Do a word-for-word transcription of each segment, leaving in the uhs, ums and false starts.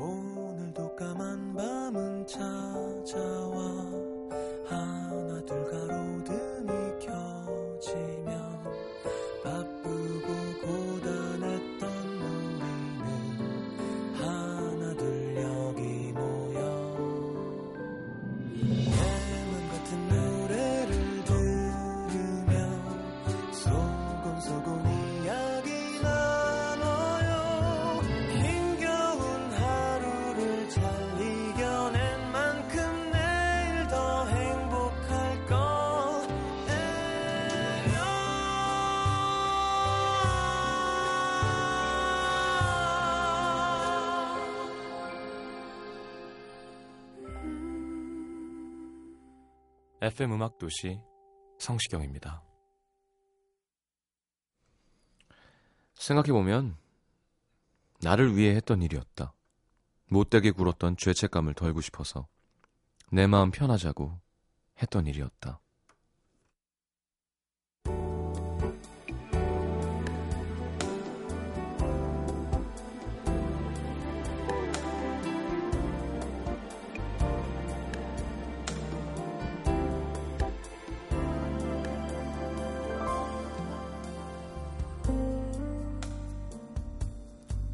오늘도 까만 밤은 찾아와 하나 둘 가로등이 켜지면 바쁘고 고단했던 우리는 하나 둘 여기 모여 해문 같은 노래를 들으며 소곤소곤 이야기 나눠요. 힘겨운 하루를 잘 이겨낸 만큼 내일 더 행복할 거예요. 에프엠 음악도시 성시경입니다. 생각해보면 나를 위해 했던 일이었다. 못되게 굴었던 죄책감을 덜고 싶어서 내 마음 편하자고 했던 일이었다.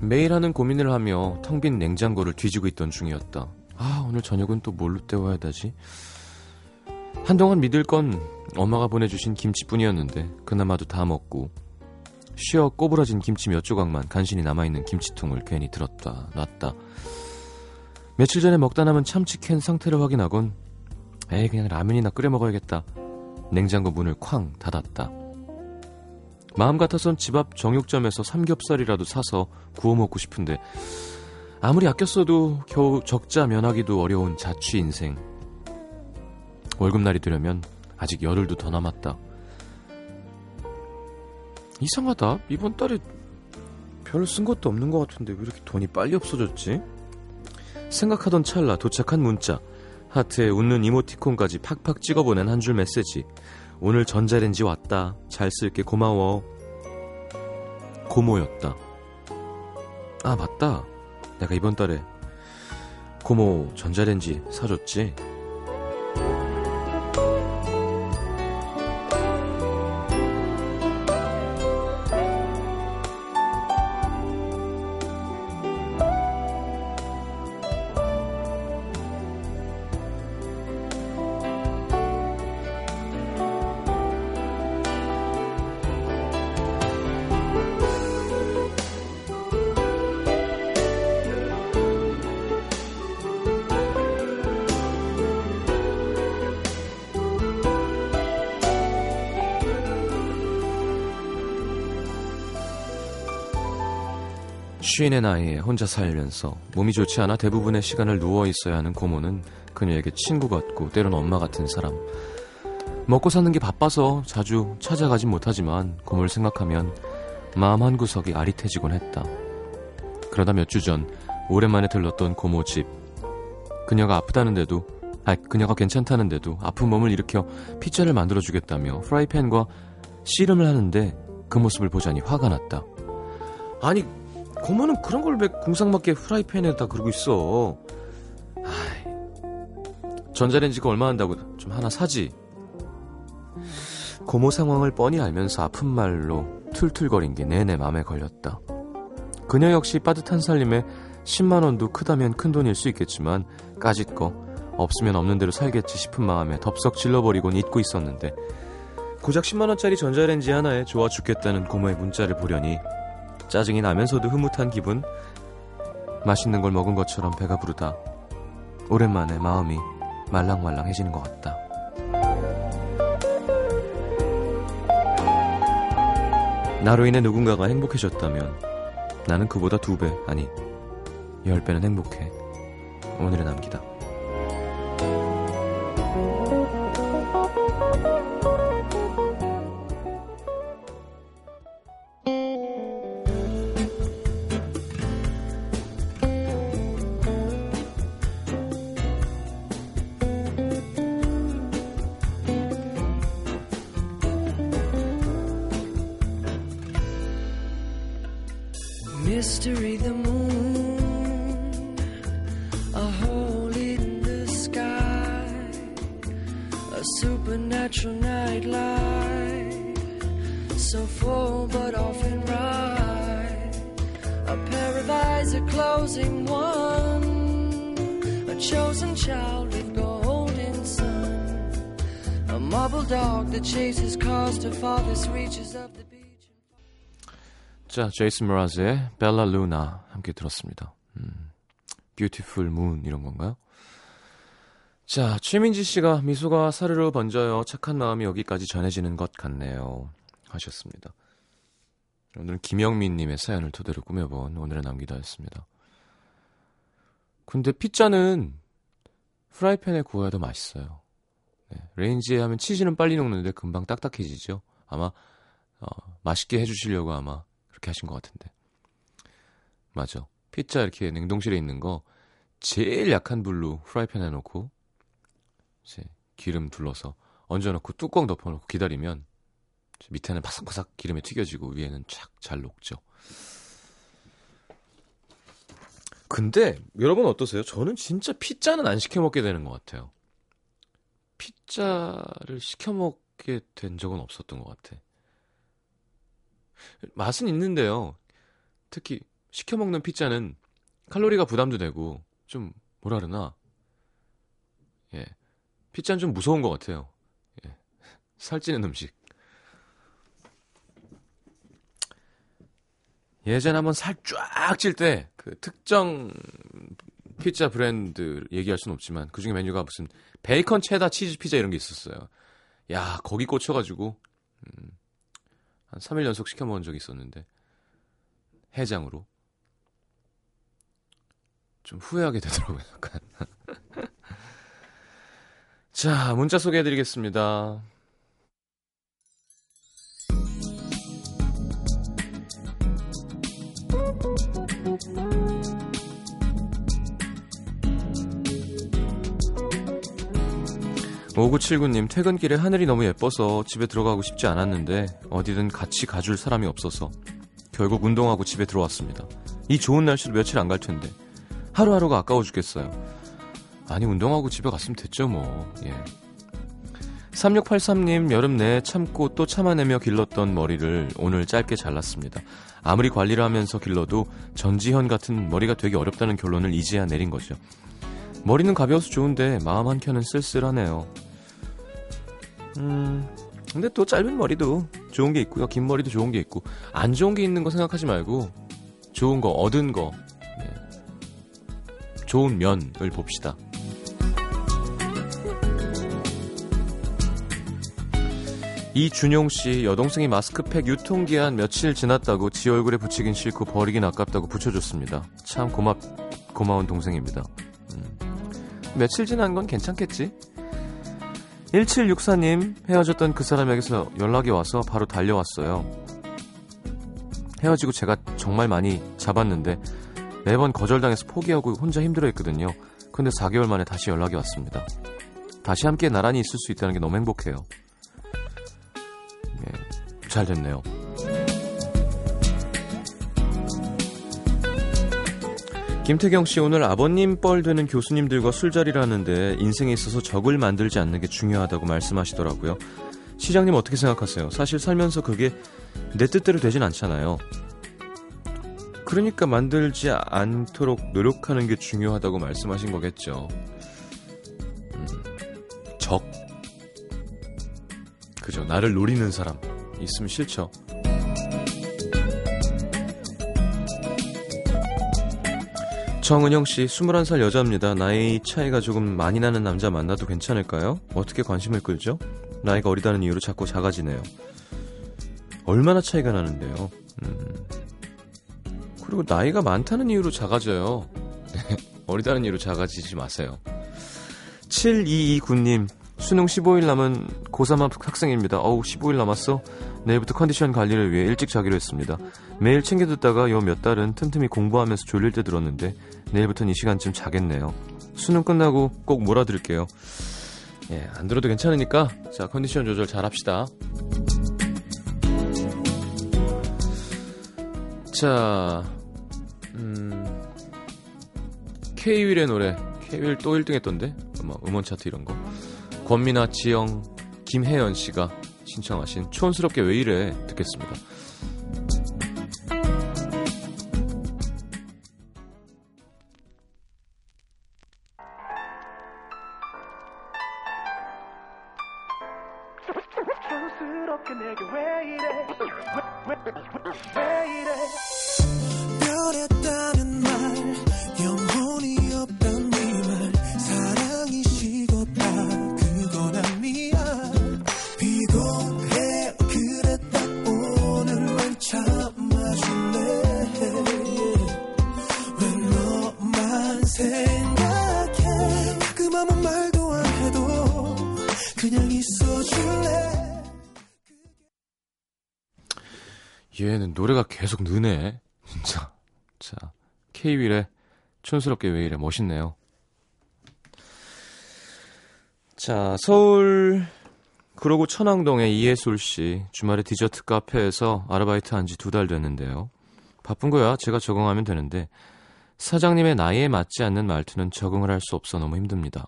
매일 하는 고민을 하며 텅 빈 냉장고를 뒤지고 있던 중이었다. 아, 오늘 저녁은 또 뭘로 때워야 되지? 한동안 믿을 건 엄마가 보내주신 김치뿐이었는데 그나마도 다 먹고 쉬어 꼬부라진 김치 몇 조각만 간신히 남아있는 김치통을 괜히 들었다 놨다. 며칠 전에 먹다 남은 참치 캔 상태를 확인하곤 에이 그냥 라면이나 끓여 먹어야겠다. 냉장고 문을 쾅 닫았다. 마음 같아선 집 앞 정육점에서 삼겹살이라도 사서 구워 먹고 싶은데 아무리 아껴 써도 겨우 적자 면하기도 어려운 자취 인생. 월급날이 되려면 아직 열흘도 더 남았다. 이상하다. 이번 달에 별 쓴 것도 없는 것 같은데 왜 이렇게 돈이 빨리 없어졌지? 생각하던 찰나 도착한 문자. 하트에 웃는 이모티콘까지 팍팍 찍어보낸 한 줄 메시지. 오늘 전자레인지 왔다. 잘 쓸게 고마워. 고모였다. 아 맞다. 내가 이번 달에 고모 전자레인지 사줬지. 쉰의 나이에 혼자 살면서 몸이 좋지 않아 대부분의 시간을 누워있어야 하는 고모는 그녀에게 친구 같고 때론 엄마 같은 사람. 먹고 사는 게 바빠서 자주 찾아가진 못하지만 고모를 생각하면 마음 한구석이 아릿해지곤 했다. 그러다 몇 주 전 오랜만에 들렀던 고모 집. 그녀가 아프다는데도 아 그녀가 괜찮다는데도 아픈 몸을 일으켜 피자를 만들어주겠다며 프라이팬과 씨름을 하는데 그 모습을 보자니 화가 났다. 아니 고모는 그런 걸 왜 궁상맞게 후라이팬에다 그러고 있어. 아이, 전자레인지가 얼마 한다고 좀 하나 사지. 고모 상황을 뻔히 알면서 아픈 말로 툴툴거린 게 내내 마음에 걸렸다. 그녀 역시 빠듯한 살림에 십만 원도 크다면 큰돈일 수 있겠지만 까짓 거 없으면 없는 대로 살겠지 싶은 마음에 덥석 질러버리곤 잊고 있었는데 고작 십만 원짜리 전자레인지 하나에 좋아 죽겠다는 고모의 문자를 보려니 짜증이 나면서도 흐뭇한 기분. 맛있는 걸 먹은 것처럼 배가 부르다 오랜만에 마음이 말랑말랑해지는 것 같다. 나로 인해 누군가가 행복해졌다면 나는 그보다 두 배 아니 열 배는 행복해. 오늘의 남기다. Mystery, the moon a natural nightlife, so full but often right. A paradise, a closing one, a chosen child with golden sun, a marble dog that chases cars to farthest reaches of the beach. 자, 제이슨 모라즈의 Bella Luna 함께 들었습니다. 음, Beautiful Moon 이런 건가요? 자, 최민지 씨가 미소가 사르르 번져요. 착한 마음이 여기까지 전해지는 것 같네요. 하셨습니다. 오늘은 김영민 님의 사연을 토대로 꾸며본 오늘의 남기다였습니다. 근데 피자는 프라이팬에 구워야 더 맛있어요. 네, 레인지에 하면 치즈는 빨리 녹는데 금방 딱딱해지죠. 아마 어, 맛있게 해주시려고 아마 그렇게 하신 것 같은데. 맞아. 피자 이렇게 냉동실에 있는 거 제일 약한 불로 프라이팬에 놓고 이제 기름 둘러서 얹어놓고 뚜껑 덮어놓고 기다리면 밑에는 바삭바삭 기름에 튀겨지고 위에는 착 잘 녹죠. 근데 여러분 어떠세요? 저는 진짜 피자는 안 시켜 먹게 되는 것 같아요. 피자를 시켜 먹게 된 적은 없었던 것 같아. 맛은 있는데요. 특히 시켜 먹는 피자는 칼로리가 부담도 되고 좀 뭐라 그러나 예. 피자는 좀 무서운 것 같아요. 예. 살찌는 음식. 예전에 한번 살 쫙 찔 때 그 특정 피자 브랜드 얘기할 순 없지만 그중에 메뉴가 무슨 베이컨 체다 치즈 피자 이런 게 있었어요. 야, 거기 꽂혀가지고 음, 한 삼 일 연속 시켜 먹은 적이 있었는데 해장으로 좀 후회하게 되더라고요. 약간. 자, 문자 소개해드리겠습니다. 오구칠구 님, 퇴근길에 하늘이 너무 예뻐서 집에 들어가고 싶지 않았는데 어디든 같이 가줄 사람이 없어서 결국 운동하고 집에 들어왔습니다. 이 좋은 날씨로 며칠 안 갈 텐데 하루하루가 아까워 죽겠어요. 아니, 운동하고 집에 갔으면 됐죠 뭐. 예. 삼육팔삼 님, 여름 내에 참고 또 참아내며 길렀던 머리를 오늘 짧게 잘랐습니다. 아무리 관리를 하면서 길러도 전지현 같은 머리가 되기 어렵다는 결론을 이제야 내린 거죠. 머리는 가벼워서 좋은데 마음 한켠은 쓸쓸하네요. 음, 근데 또 짧은 머리도 좋은 게 있고요, 긴 머리도 좋은 게 있고, 안 좋은 게 있는 거 생각하지 말고 좋은 거, 얻은 거, 좋은 면을 봅시다. 이준용씨, 여동생이 마스크팩 유통기한 며칠 지났다고 지 얼굴에 붙이긴 싫고 버리긴 아깝다고 붙여줬습니다. 참 고맙, 고마운 동생입니다. 음. 며칠 지난 건 괜찮겠지? 일칠육사 님, 헤어졌던 그 사람에게서 연락이 와서 바로 달려왔어요. 헤어지고 제가 정말 많이 잡았는데 매번 거절당해서 포기하고 혼자 힘들어했거든요. 근데 사 개월 만에 다시 연락이 왔습니다. 다시 함께 나란히 있을 수 있다는 게 너무 행복해요. 예, 잘 됐네요. 김태경 씨, 오늘 아버님 뻘 되는 교수님들과 술자리를 하는데 인생에 있어서 적을 만들지 않는 게 중요하다고 말씀하시더라고요. 시장님 어떻게 생각하세요? 사실 살면서 그게 내 뜻대로 되진 않잖아요. 그러니까 만들지 않도록 노력하는 게 중요하다고 말씀하신 거겠죠. 음, 적. 그죠. 나를 노리는 사람 있으면 싫죠. 정은영씨, 스물한 살 여자입니다. 나이 차이가 조금 많이 나는 남자 만나도 괜찮을까요? 어떻게 관심을 끌죠? 나이가 어리다는 이유로 자꾸 작아지네요. 얼마나 차이가 나는데요. 음... 그리고 나이가 많다는 이유로 작아져요. 어리다는 이유로 작아지지 마세요. 칠이이구 님, 수능 십오 일 남은 고삼 학생입니다. 어우, 십오 일 남았어? 내일부터 컨디션 관리를 위해 일찍 자기로 했습니다. 매일 챙겨 듣다가 요 몇 달은 틈틈이 공부하면서 졸릴 때 들었는데 내일부터는 이 시간쯤 자겠네요. 수능 끝나고 꼭 몰아드릴게요. 예, 안 들어도 괜찮으니까 자, 컨디션 조절 잘 합시다. 자, 음, K윌의 노래, K윌 또 일 등 했던데 음원 차트 이런 거. 권미나, 지영, 김혜연 씨가 신청하신 촌스럽게 왜 이래 듣겠습니다. 얘는 노래가 계속 느네 진짜. 자, K윌의 촌스럽게 왜 이래 멋있네요. 자, 서울 구로구 천왕동의 이예솔씨, 주말에 디저트 카페에서 아르바이트 한지 두 달 됐는데요. 바쁜 거야 제가 적응하면 되는데 사장님의 나이에 맞지 않는 말투는 적응을 할 수 없어 너무 힘듭니다.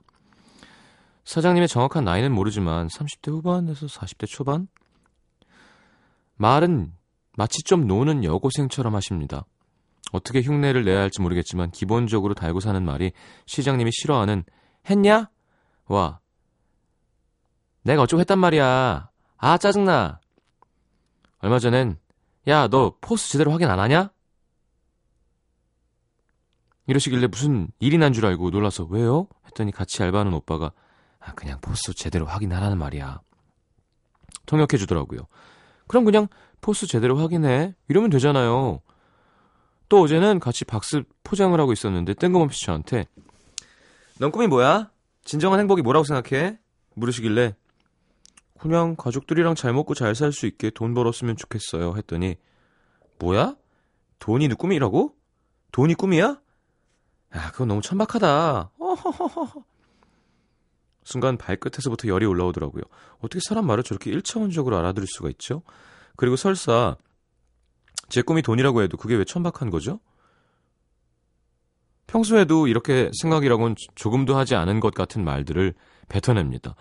사장님의 정확한 나이는 모르지만 삼십 대 후반에서 사십 대 초반? 말은 마치 좀 노는 여고생처럼 하십니다. 어떻게 흉내를 내야 할지 모르겠지만 기본적으로 달고 사는 말이 시장님이 싫어하는 했냐? 와 내가 어쩌고 했단 말이야. 아 짜증나. 얼마 전엔 야 너 포스 제대로 확인 안 하냐? 이러시길래 무슨 일이 난 줄 알고 놀라서 왜요? 했더니 같이 알바하는 오빠가 아 그냥 포스 제대로 확인하라는 말이야. 통역해 주더라고요. 그럼 그냥 포스 제대로 확인해 이러면 되잖아요. 또 어제는 같이 박습 포장을 하고 있었는데 뜬금없이 저한테 넌 꿈이 뭐야? 진정한 행복이 뭐라고 생각해? 물으시길래 그냥 가족들이랑 잘 먹고 잘 살 수 있게 돈 벌었으면 좋겠어요 했더니 뭐야? 돈이 꿈이라고? 돈이 꿈이야? 야 그건 너무 천박하다. 어허허허. 순간 발끝에서부터 열이 올라오더라고요. 어떻게 사람 말을 저렇게 일차원적으로 알아들을 수가 있죠? 그리고 설사 제 꿈이 돈이라고 해도 그게 왜 천박한 거죠? 평소에도 이렇게 생각이라고는 조금도 하지 않은 것 같은 말들을 뱉어냅니다.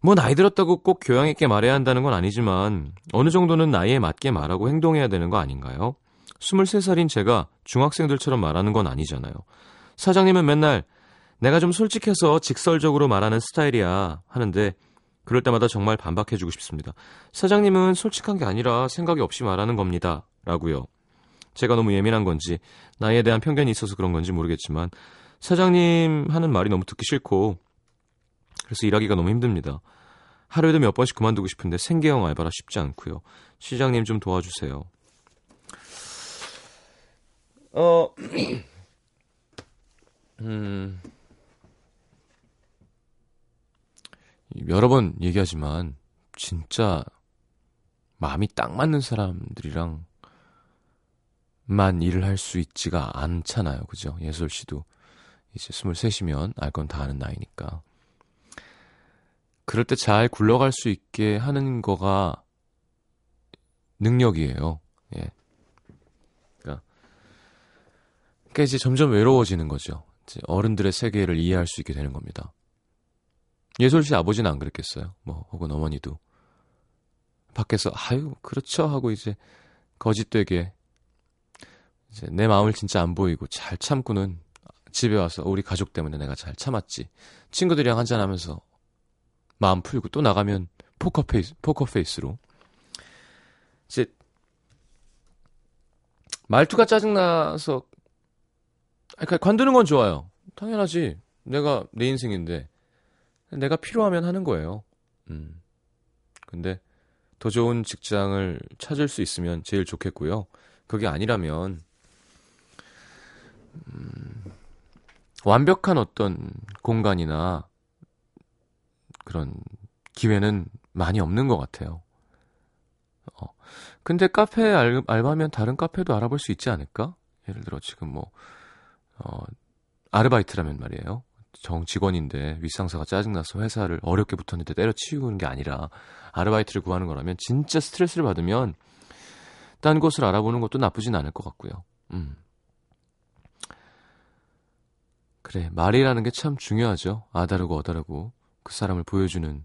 뭐 나이 들었다고 꼭 교양 있게 말해야 한다는 건 아니지만 어느 정도는 나이에 맞게 말하고 행동해야 되는 거 아닌가요? 스물세 살인 제가 중학생들처럼 말하는 건 아니잖아요. 사장님은 맨날 내가 좀 솔직해서 직설적으로 말하는 스타일이야 하는데 그럴 때마다 정말 반박해주고 싶습니다. 사장님은 솔직한 게 아니라 생각이 없이 말하는 겁니다. 라고요. 제가 너무 예민한 건지 나이에 대한 편견이 있어서 그런 건지 모르겠지만 사장님 하는 말이 너무 듣기 싫고 그래서 일하기가 너무 힘듭니다. 하루에도 몇 번씩 그만두고 싶은데 생계형 알바라 쉽지 않고요. 시장님 좀 도와주세요. 어... 음... 여러 번 얘기하지만 진짜 마음이 딱 맞는 사람들이랑 만 일을 할 수 있지가 않잖아요. 그죠? 예솔 씨도 이제 스물셋이면 알 건 다 아는 나이니까. 그럴 때 잘 굴러갈 수 있게 하는 거가 능력이에요. 예. 그러니까, 그러니까 이제 점점 외로워지는 거죠. 이제 어른들의 세계를 이해할 수 있게 되는 겁니다. 예솔 씨 아버지는 안 그랬겠어요. 뭐 혹은 어머니도 밖에서 아유 그렇죠 하고 이제 거짓되게 이제 내 마음을 진짜 안 보이고 잘 참고는 집에 와서 우리 가족 때문에 내가 잘 참았지. 친구들이랑 한잔하면서 마음 풀고 또 나가면 포커페이스, 포커페이스로 이제 말투가 짜증나서 그러니까 관두는 건 좋아요. 당연하지. 내가 내 인생인데. 내가 필요하면 하는 거예요. 음. 근데 더 좋은 직장을 찾을 수 있으면 제일 좋겠고요. 그게 아니라면 음, 완벽한 어떤 공간이나 그런 기회는 많이 없는 것 같아요. 어. 근데 카페 알, 알바면 다른 카페도 알아볼 수 있지 않을까? 예를 들어 지금 뭐 어, 아르바이트라면 말이에요. 정 직원인데 윗상사가 짜증나서 회사를 어렵게 붙었는데 때려치우는 게 아니라 아르바이트를 구하는 거라면 진짜 스트레스를 받으면 딴 곳을 알아보는 것도 나쁘진 않을 것 같고요. 음. 그래 말이라는 게 참 중요하죠. 아다르고 어다르고 그 사람을 보여주는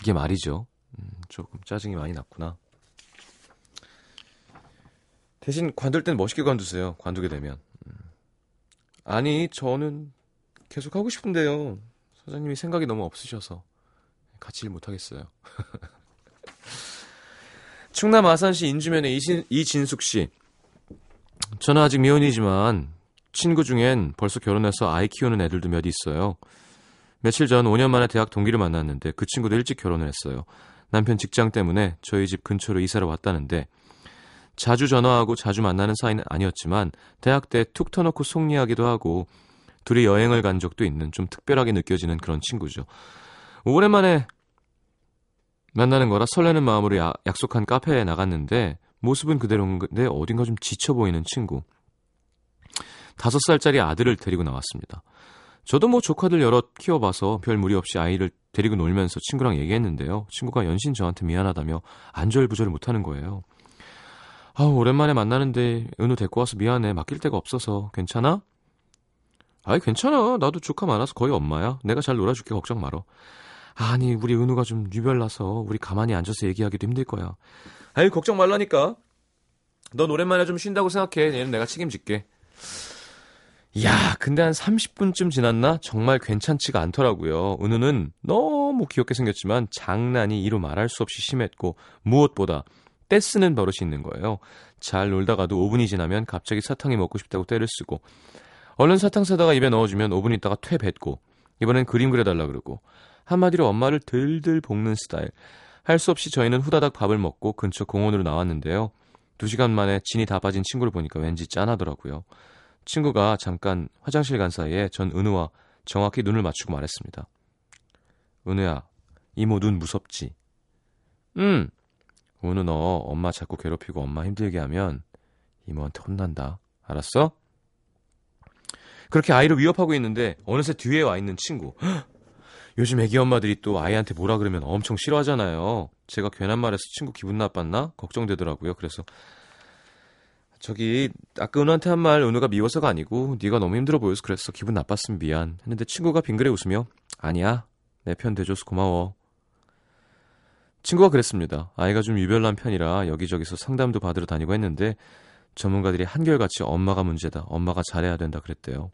이게 말이죠. 음, 조금 짜증이 많이 났구나. 대신 관둘 땐 멋있게 관두세요. 관두게 되면. 음. 아니, 저는 계속 하고 싶은데요. 사장님이 생각이 너무 없으셔서 같이 일 못하겠어요. 충남 아산시 인주면의 이신, 이진숙씨. 저는 아직 미혼이지만 친구 중엔 벌써 결혼해서 아이 키우는 애들도 몇 있어요. 며칠 전 오 년 만에 대학 동기를 만났는데 그 친구도 일찍 결혼을 했어요. 남편 직장 때문에 저희 집 근처로 이사를 왔다는데 자주 전화하고 자주 만나는 사이는 아니었지만 대학 때 툭 터놓고 속리하기도 하고 둘이 여행을 간 적도 있는 좀 특별하게 느껴지는 그런 친구죠. 오랜만에 만나는 거라 설레는 마음으로 야, 약속한 카페에 나갔는데 모습은 그대로인데 어딘가 좀 지쳐 보이는 친구. 다섯 살짜리 아들을 데리고 나왔습니다. 저도 뭐 조카들 여러 키워봐서 별 무리 없이 아이를 데리고 놀면서 친구랑 얘기했는데요. 친구가 연신 저한테 미안하다며 안절부절 못하는 거예요. 아우, 오랜만에 만나는데 은우 데리고 와서 미안해. 맡길 데가 없어서. 괜찮아? 아이, 괜찮아. 나도 조카 많아서 거의 엄마야. 내가 잘 놀아줄게. 걱정 말어. 아니, 우리 은우가 좀 유별나서 우리 가만히 앉아서 얘기하기도 힘들 거야. 아이, 걱정 말라니까. 넌 오랜만에 좀 쉰다고 생각해. 얘는 내가 책임질게. 이야, 근데 한 삼십 분쯤 지났나? 정말 괜찮지가 않더라고요. 은우는 너무 귀엽게 생겼지만 장난이 이루 말할 수 없이 심했고 무엇보다 떼쓰는 버릇이 있는 거예요. 잘 놀다가도 오 분이 지나면 갑자기 사탕이 먹고 싶다고 떼를 쓰고 얼른 사탕 사다가 입에 넣어주면 오 분 있다가 퇴 뱉고 이번엔 그림 그려달라 그러고 한마디로 엄마를 들들 볶는 스타일. 할 수 없이 저희는 후다닥 밥을 먹고 근처 공원으로 나왔는데요. 두 시간 만에 진이 다 빠진 친구를 보니까 왠지 짠하더라고요. 친구가 잠깐 화장실 간 사이에 전 은우와 정확히 눈을 맞추고 말했습니다. 은우야, 이모 눈 무섭지? 응. 은우, 너 엄마 자꾸 괴롭히고 엄마 힘들게 하면 이모한테 혼난다. 알았어? 그렇게 아이를 위협하고 있는데 어느새 뒤에 와 있는 친구. 헉! 요즘 애기 엄마들이 또 아이한테 뭐라 그러면 엄청 싫어하잖아요. 제가 괜한 말해서 친구 기분 나빴나? 걱정되더라고요. 그래서 저기 아까 은우한테 한 말 은우가 미워서가 아니고 네가 너무 힘들어 보여서 그랬어. 기분 나빴으면 미안. 했는데 친구가 빙그레 웃으며 아니야. 내 편 돼줘서 고마워. 친구가 그랬습니다. 아이가 좀 유별난 편이라 여기저기서 상담도 받으러 다니고 했는데 전문가들이 한결같이 엄마가 문제다. 엄마가 잘해야 된다 그랬대요.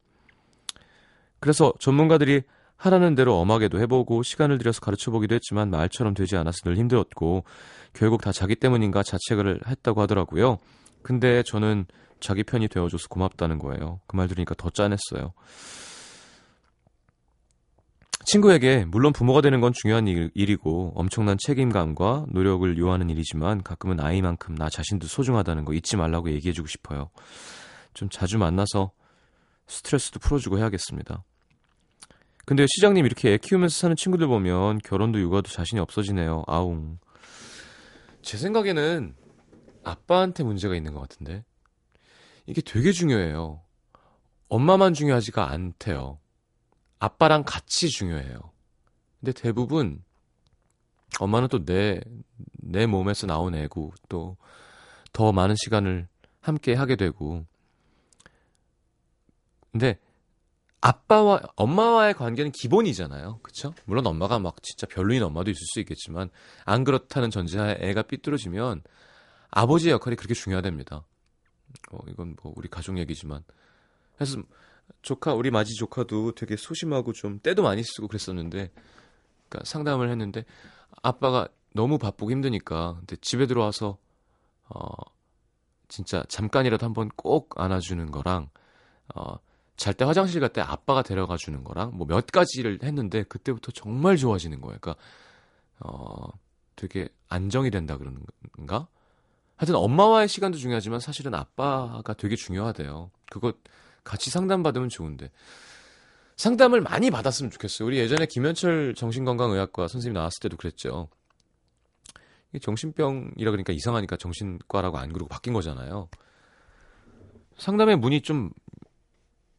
그래서 전문가들이 하라는 대로 엄하게도 해보고 시간을 들여서 가르쳐보기도 했지만 말처럼 되지 않아서 늘 힘들었고 결국 다 자기 때문인가 자책을 했다고 하더라고요. 근데 저는 자기 편이 되어줘서 고맙다는 거예요. 그 말 들으니까 더 짠했어요. 친구에게 물론 부모가 되는 건 중요한 일, 일이고 엄청난 책임감과 노력을 요하는 일이지만 가끔은 아이만큼 나 자신도 소중하다는 거 잊지 말라고 얘기해주고 싶어요. 좀 자주 만나서 스트레스도 풀어주고 해야겠습니다. 근데 시장님, 이렇게 애 키우면서 사는 친구들 보면 결혼도 육아도 자신이 없어지네요. 아웅. 제 생각에는 아빠한테 문제가 있는 것 같은데 이게 되게 중요해요. 엄마만 중요하지가 않대요. 아빠랑 같이 중요해요. 근데 대부분 엄마는 또 내 내 몸에서 나온 애고 또 더 많은 시간을 함께 하게 되고 근데 아빠와 엄마와의 관계는 기본이잖아요. 그쵸? 물론 엄마가 막 진짜 별로인 엄마도 있을 수 있겠지만 안 그렇다는 전제하에 애가 삐뚤어지면 아버지의 역할이 그렇게 중요하답니다. 어, 이건 뭐 우리 가족 얘기지만 그래서 조카, 우리 마지 조카도 되게 소심하고 좀 때도 많이 쓰고 그랬었는데 그러니까 상담을 했는데 아빠가 너무 바쁘고 힘드니까 근데 집에 들어와서 어, 진짜 잠깐이라도 한번 꼭 안아주는 거랑 어, 잘 때 화장실 갈 때 아빠가 데려가 주는 거랑 뭐 몇 가지를 했는데 그때부터 정말 좋아지는 거예요. 그러니까 어, 되게 안정이 된다 그런가? 하여튼 엄마와의 시간도 중요하지만 사실은 아빠가 되게 중요하대요. 그거 같이 상담받으면 좋은데 상담을 많이 받았으면 좋겠어요. 우리 예전에 김현철 정신건강의학과 선생님 나왔을 때도 그랬죠. 이게 정신병이라 그러니까 이상하니까 정신과라고 안 그러고 바뀐 거잖아요. 상담의 문이 좀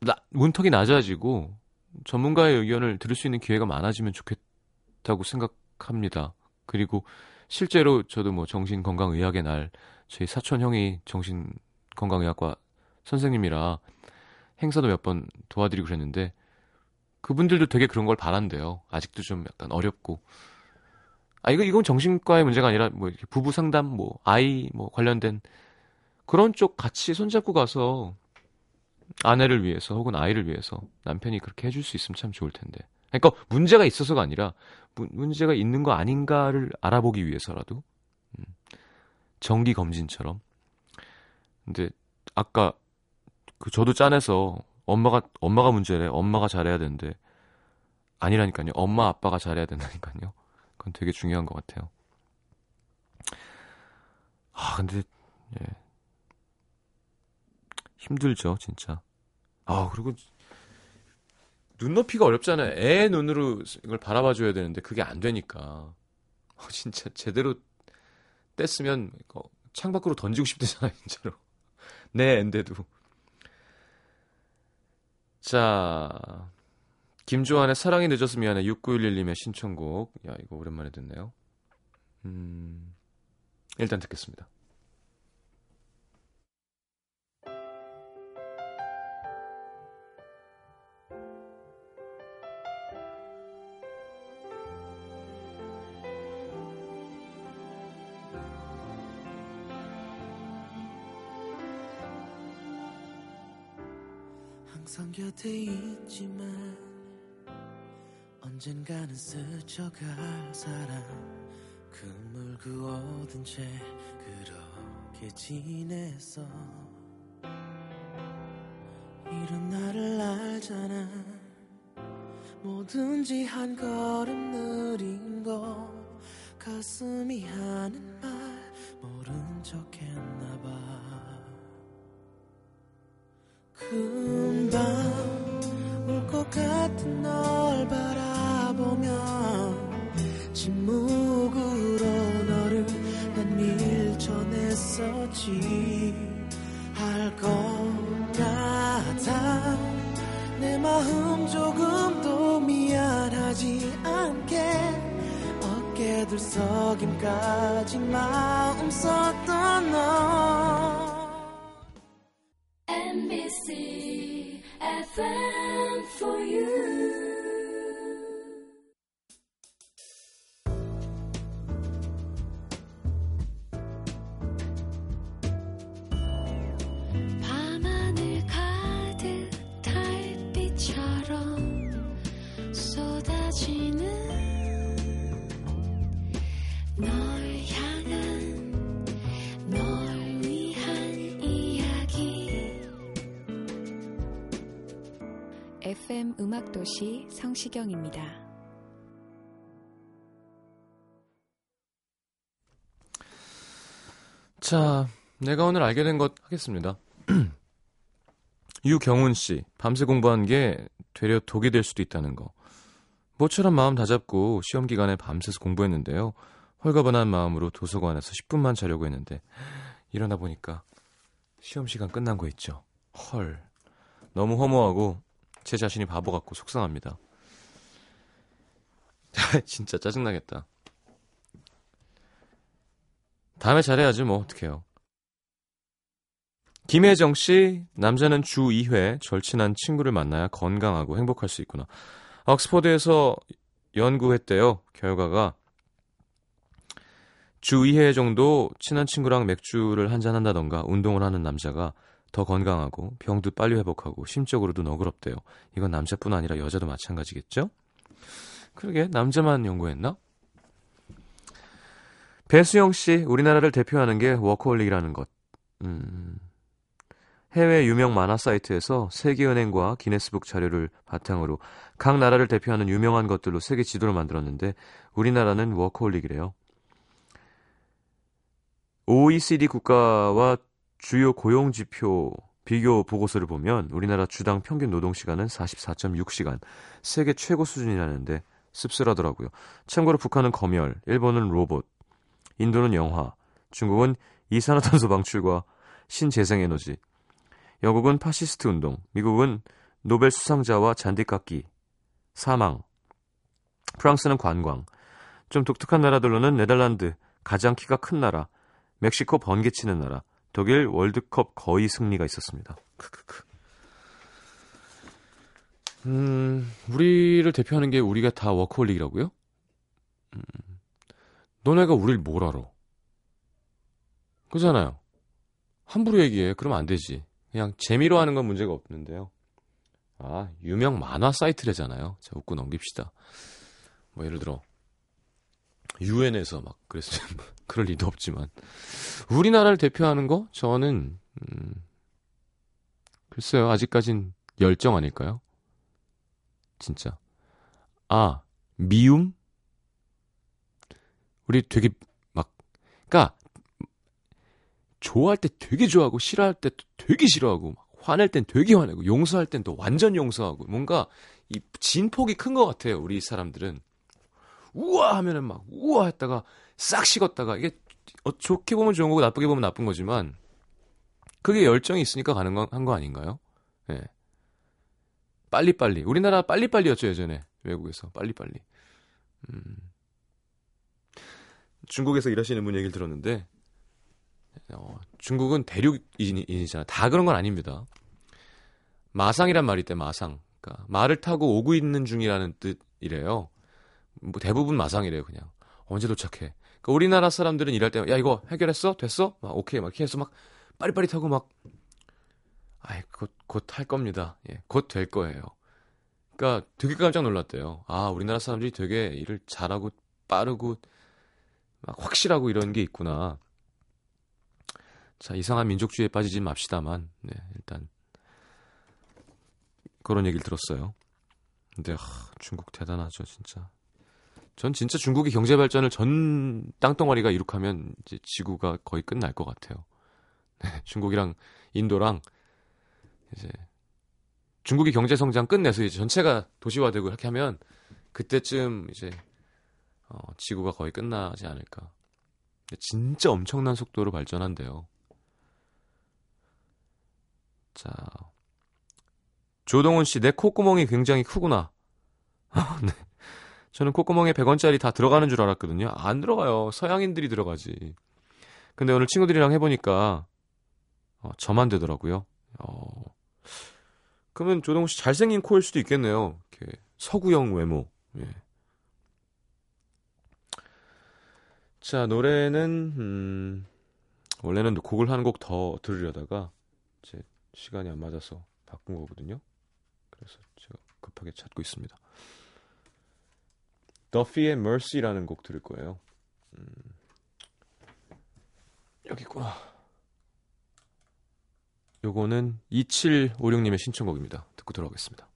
나, 문턱이 낮아지고 전문가의 의견을 들을 수 있는 기회가 많아지면 좋겠다고 생각합니다. 그리고 실제로 저도 뭐 정신건강의학의 날 저희 사촌 형이 정신건강의학과 선생님이라 행사도 몇 번 도와드리고 그랬는데 그분들도 되게 그런 걸 바란대요. 아직도 좀 약간 어렵고 아, 이거, 이건 정신과의 문제가 아니라, 뭐, 이렇게 부부 상담, 뭐, 아이, 뭐, 관련된 그런 쪽 같이 손잡고 가서 아내를 위해서 혹은 아이를 위해서 남편이 그렇게 해줄 수 있으면 참 좋을 텐데. 그러니까 문제가 있어서가 아니라, 무, 문제가 있는 거 아닌가를 알아보기 위해서라도, 음, 정기 검진처럼. 근데, 아까, 그, 저도 짠해서 엄마가, 엄마가 문제래. 엄마가 잘해야 되는데. 아니라니까요. 엄마, 아빠가 잘해야 된다니까요. 그건 되게 중요한 것 같아요. 아, 근데 예. 힘들죠, 진짜. 아, 그리고 눈높이가 어렵잖아요. 애 눈으로 이걸 바라봐줘야 되는데 그게 안 되니까. 아, 진짜 제대로 뗐으면 창 밖으로 던지고 싶대잖아요, 진짜로. 내 앤데도. 자... 김조한의 사랑이 늦어서 미안해 육구일일님의 신청곡. 야, 이거 오랜만에 듣네요. 음, 일단 듣겠습니다. 항상 곁에 있지만 언젠가는 스쳐갈 사람 그물 그어둔 채 그렇게 지냈어. 이런 나를 알잖아. 뭐든지 한 걸음 느린 거 가슴이 하는 말 모른 척 했나 봐. 금방 울 것 같은 널 바라 보면 침묵으로 너를 난 밀쳐냈었지. 할 것 같아. 내 마음 조금도 미안하지 않게 어깨 들썩임까지 마음 썼던 너. 엠비씨 에프엠 for you. 에프엠 음악도시 성시경입니다. 자, 내가 오늘 알게 된 것 하겠습니다. 유경훈씨, 밤새 공부한 게 되려 독이 될 수도 있다는 거. 모처럼 마음 다잡고 시험기간에 밤새서 공부했는데요. 헐거분한 마음으로 도서관에서 십 분만 자려고 했는데 일어나 보니까 시험시간 끝난 거 있죠. 헐, 너무 허무하고 제 자신이 바보 같고 속상합니다. 진짜 짜증나겠다. 다음에 잘해야지 뭐 어떡해요. 김혜정씨, 남자는 주 이 회 절친한 친구를 만나야 건강하고 행복할 수 있구나. 옥스퍼드에서 연구했대요. 결과가 주 이 회 정도 친한 친구랑 맥주를 한잔한다던가 운동을 하는 남자가 더 건강하고 병도 빨리 회복하고 심적으로도 너그럽대요. 이건 남자뿐 아니라 여자도 마찬가지겠죠? 그러게, 남자만 연구했나? 배수영씨, 우리나라를 대표하는 게 워커홀릭이라는 것. 음... 해외 유명 만화 사이트에서 세계은행과 기네스북 자료를 바탕으로 각 나라를 대표하는 유명한 것들로 세계 지도를 만들었는데 우리나라는 워커홀릭이래요. 오이시디 국가와 주요 고용지표 비교 보고서를 보면 우리나라 주당 평균 노동시간은 사십사 점 육 시간, 세계 최고 수준이라는데 씁쓸하더라고요. 참고로 북한은 검열, 일본은 로봇, 인도는 영화, 중국은 이산화탄소 방출과 신재생에너지, 영국은 파시스트 운동, 미국은 노벨 수상자와 잔디깎기, 사망, 프랑스는 관광. 좀 독특한 나라들로는 네덜란드, 가장 키가 큰 나라, 멕시코 번개치는 나라, 독일 월드컵 거의 승리가 있었습니다. 크크크. 음, 우리를 대표하는 게 우리가 다 워커홀릭이라고요? 음, 너네가 우릴 뭘 알아? 그잖아요. 함부로 얘기해. 그러면 안 되지. 그냥 재미로 하는 건 문제가 없는데요. 아, 유명 만화 사이트래잖아요. 자, 웃고 넘깁시다. 뭐 예를 들어 유엔에서 막 그랬으면 그럴 리도 없지만 우리나라를 대표하는 거? 저는 음, 글쎄요. 아직까진 열정 아닐까요? 진짜. 아, 미움? 우리 되게 막 그러니까 좋아할 때 되게 좋아하고 싫어할 때 되게 싫어하고 화낼 땐 되게 화내고 용서할 땐 또 완전 용서하고 뭔가 이 진폭이 큰 것 같아요. 우리 사람들은 우와 하면은 막 우와 했다가 싹 식었다가 이게 좋게 보면 좋은 거고 나쁘게 보면 나쁜 거지만 그게 열정이 있으니까 가능한 거 아닌가요? 예. 빨리빨리 우리나라 빨리빨리였죠 예전에 외국에서 빨리빨리 음. 중국에서 일하시는 분 얘기를 들었는데 어, 중국은 대륙인이잖아. 다 그런 건 아닙니다. 마상이란 말이 있대. 마상. 그러니까 말을 타고 오고 있는 중이라는 뜻이래요. 뭐 대부분 마상이래요. 그냥 언제 도착해. 그러니까 우리나라 사람들은 일할 때 야 이거 해결했어? 됐어? 막 오케이 막 해서 막 빠리빠리 타고 막 아이 곧 곧 할 겁니다. 예, 곧 될 거예요. 그러니까 되게 깜짝 놀랐대요. 아 우리나라 사람들이 되게 일을 잘하고 빠르고 막 확실하고 이런 게 있구나. 자, 이상한 민족주의에 빠지지 맙시다만, 네, 일단, 그런 얘기를 들었어요. 근데, 하, 중국 대단하죠, 진짜. 전 진짜 중국이 경제발전을 전 땅덩어리가 이룩하면 이제 지구가 거의 끝날 것 같아요. 네, 중국이랑 인도랑, 이제, 중국이 경제성장 끝내서 이제 전체가 도시화되고 이렇게 하면, 그때쯤 이제, 어, 지구가 거의 끝나지 않을까. 진짜 엄청난 속도로 발전한대요. 자, 조동훈씨 내 콧구멍이 굉장히 크구나. 네. 저는 콧구멍에 백 원짜리 다 들어가는 줄 알았거든요. 안 들어가요. 서양인들이 들어가지. 근데 오늘 친구들이랑 해보니까 어, 저만 되더라고요. 어. 그러면 조동훈씨 잘생긴 코일 수도 있겠네요. 이렇게 서구형 외모. 예. 자, 노래는 음, 원래는 곡을 한 곡 더 들으려다가 이제 시간이 안 맞아서 바꾼 거거든요. 그래서 제가 급하게 찾고 있습니다. 더피의 Mercy라는 곡 들을 거예요. 음, 여기 있구나. 요거는 이칠오육님의 신청곡입니다. 듣고 돌아오겠습니다.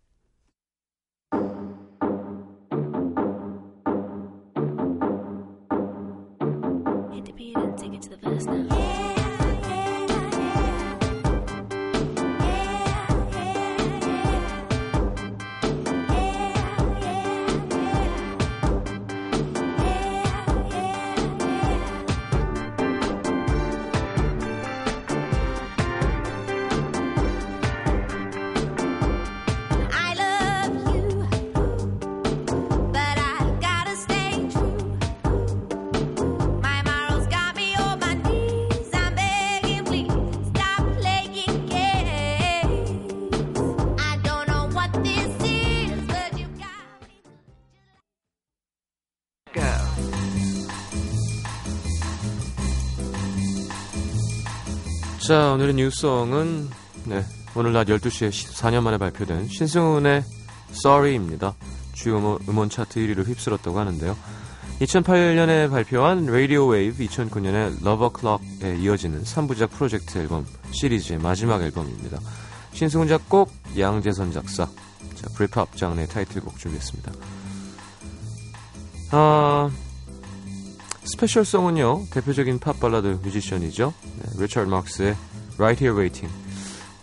자, 오늘의 뉴스송은 네, 오늘 낮 열두 시에 십사 년 만에 발표된 신승훈의 Sorry입니다. 주요 음원, 음원 차트 일 위를 휩쓸었다고 하는데요. 이천팔 년에 발표한 Radio Wave, 이천구 년에 Love O'Clock에 이어지는 삼 부작 프로젝트 앨범 시리즈의 마지막 앨범입니다. 신승훈 작곡, 양재선 작사, 자, 브리팝 장르의 타이틀곡 준비했습니다. 아... 스페셜송은요, 대표적인 팝 발라드 뮤지션이죠. 네, 리처드 마크스의 Right Here Waiting.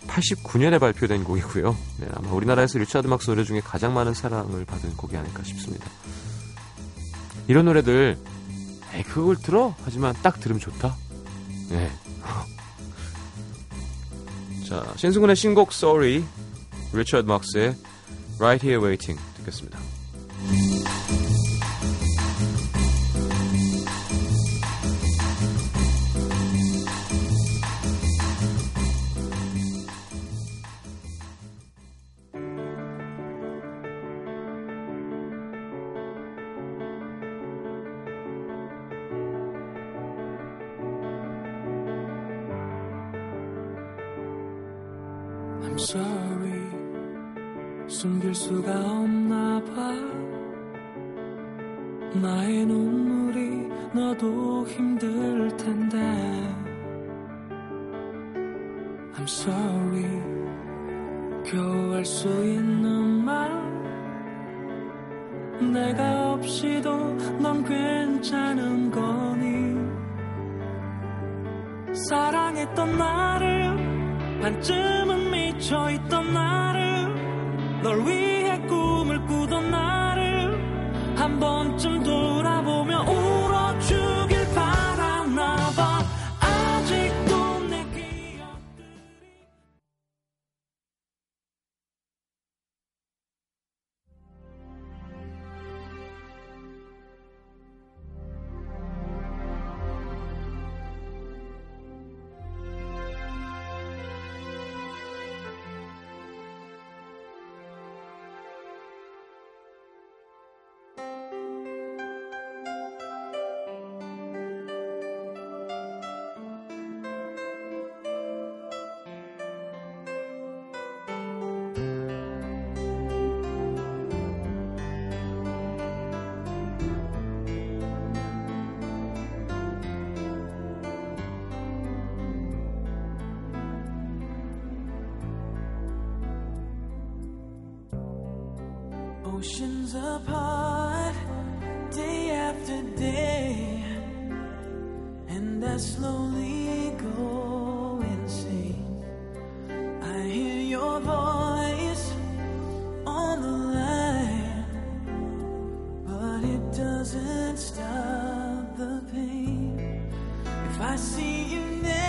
팔십구 년에 발표된 곡이고요. 네, 아마 우리나라에서 리처드 마크스 노래 중에 가장 많은 사랑을 받은 곡이 아닐까 싶습니다. 이런 노래들, 에이, 그걸 들어? 하지만 딱 들으면 좋다. 네. 자, 신승훈의 신곡 Sorry, 리처드 마크스의 Right Here Waiting 듣겠습니다. I'm sorry 숨길 수가 없나 봐 나의 눈물이 너도 힘들 텐데 I'm sorry 겨우 할 수 있는 말 내가 없이도 넌 괜찮은 거니 사랑했던 나를 반쯤은 미쳐있던 나를 널 위해 꿈을 꾸던 나를 한 번쯤 돌아보며 울어주길 바라나봐 아직도 내 기억들이 Oceans apart, day after day, and I slowly go insane. I hear your voice on the line, but it doesn't stop the pain. If I see you next.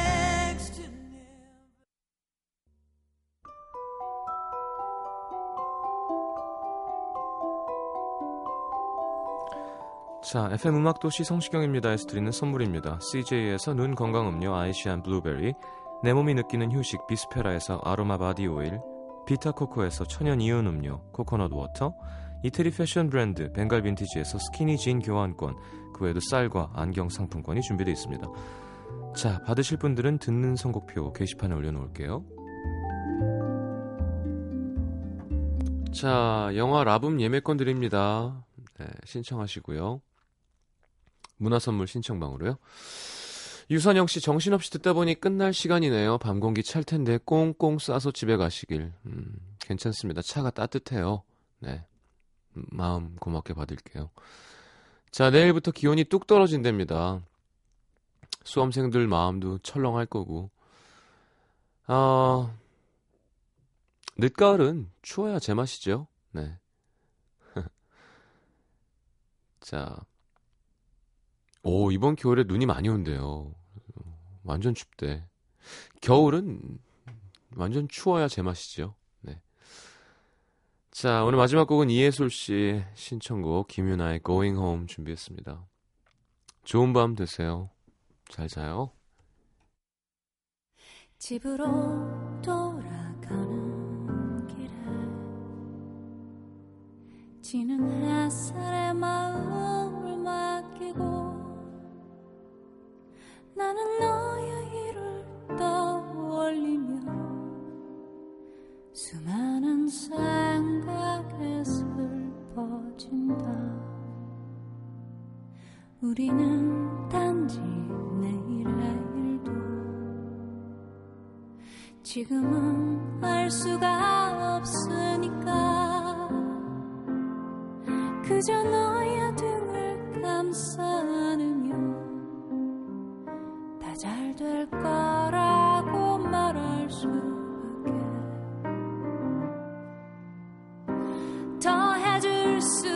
자, 에프엠 음악도시 성시경입니다에서 드리는 선물입니다. 씨제이에서 눈 건강 음료 아이시안 블루베리, 내 몸이 느끼는 휴식 비스페라에서 아로마 바디 오일, 비타코코에서 천연 이온 음료 코코넛 워터, 이태리 패션 브랜드 벤갈 빈티지에서 스키니 진 교환권, 그 외에도 쌀과 안경 상품권이 준비되어 있습니다. 자, 받으실 분들은 듣는 선곡표 게시판에 올려놓을게요. 자, 영화 라붐 예매권 드립니다. 네, 신청하시고요. 문화선물 신청방으로요. 유선영씨 정신없이 듣다보니 끝날 시간이네요. 밤공기 찰텐데 꽁꽁 싸서 집에 가시길. 음, 괜찮습니다. 차가 따뜻해요. 네, 마음 고맙게 받을게요. 자, 내일부터 기온이 뚝 떨어진답니다. 수험생들 마음도 철렁할 거고. 아, 늦가을은 추워야 제맛이죠. 네. 자, 오, 이번 겨울에 눈이 많이 온대요. 완전 춥대. 겨울은 완전 추워야 제맛이죠. 네. 자, 오늘 마지막 곡은 이예솔씨 신청곡 김윤아의 Going Home 준비했습니다. 좋은 밤 되세요. 잘 자요. 집으로 돌아가는 길에 지는 햇살에 마음을 맡기고 나는 너의 일을 떠올리며 수많은 생각에 슬퍼진다. 우리는 단지 내일의 일도 지금은 알 수가 없으니까 그저 너의 등을 감싸느며 잘 될 거라고 말할 수밖에 더 해줄 수